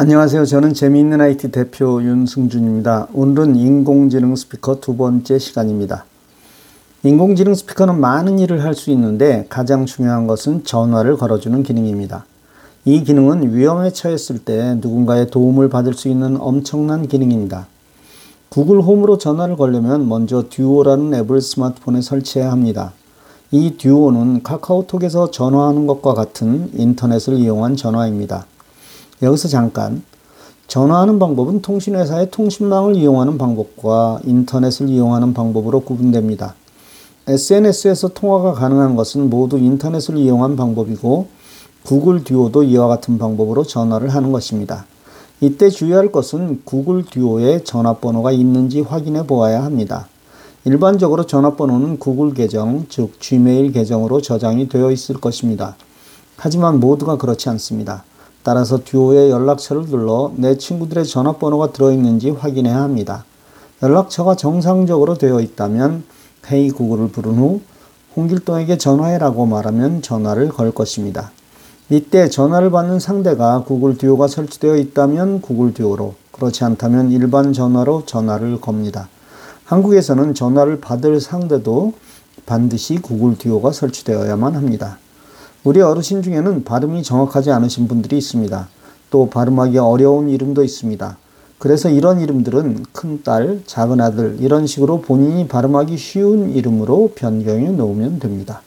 안녕하세요. 저는 재미있는 IT 대표 윤승준입니다. 오늘은 인공지능 스피커 두 번째 시간입니다. 인공지능 스피커는 많은 일을 할 수 있는데 가장 중요한 것은 전화를 걸어주는 기능입니다. 이 기능은 위험에 처했을 때 누군가의 도움을 받을 수 있는 엄청난 기능입니다. 구글 홈으로 전화를 걸려면 먼저 듀오라는 앱을 스마트폰에 설치해야 합니다. 이 듀오는 카카오톡에서 전화하는 것과 같은 인터넷을 이용한 전화입니다. 여기서 잠깐, 전화하는 방법은 통신회사의 통신망을 이용하는 방법과 인터넷을 이용하는 방법으로 구분됩니다. SNS에서 통화가 가능한 것은 모두 인터넷을 이용한 방법이고, 구글 듀오도 이와 같은 방법으로 전화를 하는 것입니다. 이때 주의할 것은 구글 듀오에 전화번호가 있는지 확인해 보아야 합니다. 일반적으로 전화번호는 구글 계정, 즉 Gmail 계정으로 저장이 되어 있을 것입니다. 하지만 모두가 그렇지 않습니다. 따라서 듀오의 연락처를 눌러 내 친구들의 전화번호가 들어있는지 확인해야 합니다. 연락처가 정상적으로 되어 있다면 헤이 구글을 부른 후 홍길동에게 전화해라고 말하면 전화를 걸 것입니다. 이때 전화를 받는 상대가 구글 듀오가 설치되어 있다면 구글 듀오로, 그렇지 않다면 일반 전화로 전화를 겁니다. 한국에서는 전화를 받을 상대도 반드시 구글 듀오가 설치되어야만 합니다. 우리 어르신 중에는 발음이 정확하지 않으신 분들이 있습니다. 또 발음하기 어려운 이름도 있습니다. 그래서 이런 이름들은 큰딸, 작은아들 이런 식으로 본인이 발음하기 쉬운 이름으로 변경해 놓으면 됩니다.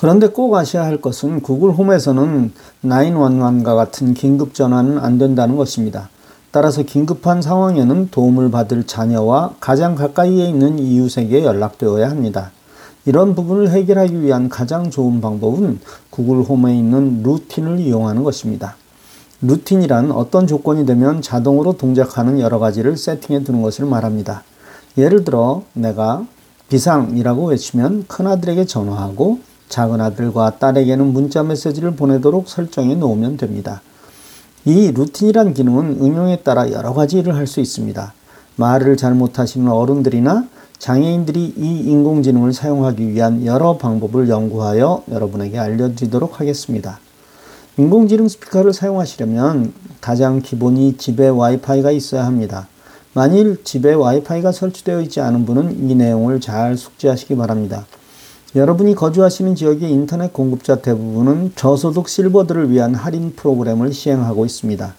그런데 꼭 아셔야 할 것은 구글 홈에서는 911과 같은 긴급전화는 안 된다는 것입니다. 따라서 긴급한 상황에는 도움을 받을 자녀와 가장 가까이에 있는 이웃에게 연락되어야 합니다. 이런 부분을 해결하기 위한 가장 좋은 방법은 구글 홈에 있는 루틴을 이용하는 것입니다. 루틴이란 어떤 조건이 되면 자동으로 동작하는 여러 가지를 세팅해 두는 것을 말합니다. 예를 들어 내가 비상이라고 외치면 큰아들에게 전화하고 작은아들과 딸에게는 문자 메시지를 보내도록 설정해 놓으면 됩니다. 이 루틴이란 기능은 응용에 따라 여러 가지 일을 할 수 있습니다. 말을 잘 못하시는 어른들이나 장애인들이 이 인공지능을 사용하기 위한 여러 방법을 연구하여 여러분에게 알려드리도록 하겠습니다. 인공지능 스피커를 사용하시려면 가장 기본이 집에 와이파이가 있어야 합니다. 만일 집에 와이파이가 설치되어 있지 않은 분은 이 내용을 잘 숙지하시기 바랍니다. 여러분이 거주하시는 지역의 인터넷 공급자 대부분은 저소득 실버들을 위한 할인 프로그램을 시행하고 있습니다.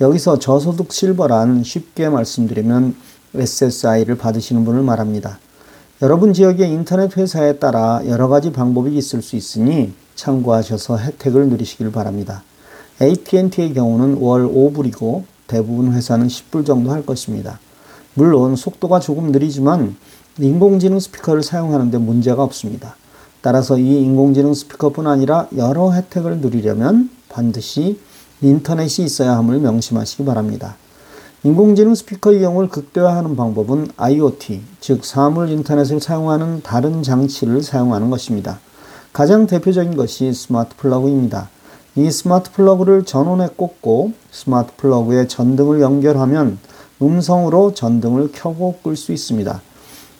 여기서 저소득 실버란 쉽게 말씀드리면 SSI를 받으시는 분을 말합니다. 여러분 지역의 인터넷 회사에 따라 여러 가지 방법이 있을 수 있으니 참고하셔서 혜택을 누리시길 바랍니다. AT&T의 경우는 월 5불이고 대부분 회사는 10불 정도 할 것입니다. 물론 속도가 조금 느리지만 인공지능 스피커를 사용하는데 문제가 없습니다. 따라서 이 인공지능 스피커뿐 아니라 여러 혜택을 누리려면 반드시 인터넷이 있어야 함을 명심하시기 바랍니다. 인공지능 스피커 이용을 극대화하는 방법은 IoT, 즉 사물 인터넷을 사용하는 다른 장치를 사용하는 것입니다. 가장 대표적인 것이 스마트 플러그입니다. 이 스마트 플러그를 전원에 꽂고 스마트 플러그에 전등을 연결하면 음성으로 전등을 켜고 끌 수 있습니다.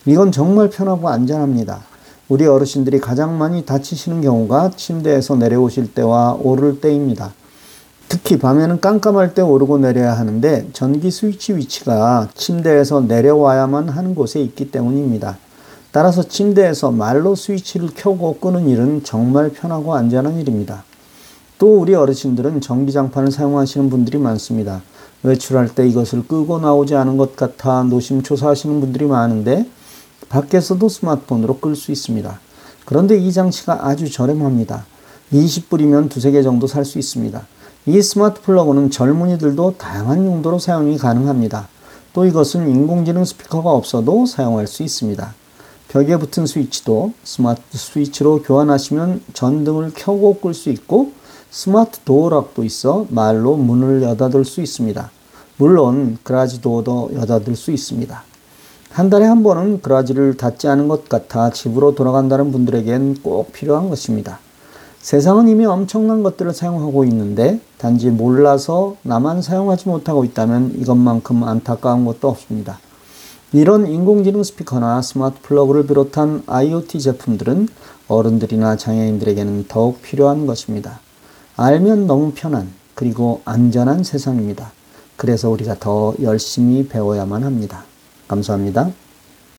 이건 정말 편하고 안전합니다. 우리 어르신들이 가장 많이 다치시는 경우가 침대에서 내려오실 때와 오를 때입니다. 특히 밤에는 깜깜할 때 오르고 내려야 하는데 전기 스위치 위치가 침대에서 내려와야만 하는 곳에 있기 때문입니다. 따라서 침대에서 말로 스위치를 켜고 끄는 일은 정말 편하고 안전한 일입니다. 또 우리 어르신들은 전기장판을 사용하시는 분들이 많습니다. 외출할 때 이것을 끄고 나오지 않은 것 같아 노심초사하시는 분들이 많은데 밖에서도 스마트폰으로 끌 수 있습니다. 그런데 이 장치가 아주 저렴합니다. 20불이면 두세 개 정도 살 수 있습니다. 이 스마트 플러그는 젊은이들도 다양한 용도로 사용이 가능합니다. 또 이것은 인공지능 스피커가 없어도 사용할 수 있습니다. 벽에 붙은 스위치도 스마트 스위치로 교환하시면 전등을 켜고 끌 수 있고 스마트 도어락도 있어 말로 문을 여닫을 수 있습니다. 물론 그라지 도어도 여닫을 수 있습니다. 한 달에 한 번은 그라지를 닫지 않은 것 같아 집으로 돌아간다는 분들에겐 꼭 필요한 것입니다. 세상은 이미 엄청난 것들을 사용하고 있는데 단지 몰라서 나만 사용하지 못하고 있다면 이것만큼 안타까운 것도 없습니다. 이런 인공지능 스피커나 스마트 플러그를 비롯한 IoT 제품들은 어른들이나 장애인들에게는 더욱 필요한 것입니다. 알면 너무 편한, 그리고 안전한 세상입니다. 그래서 우리가 더 열심히 배워야만 합니다. 감사합니다.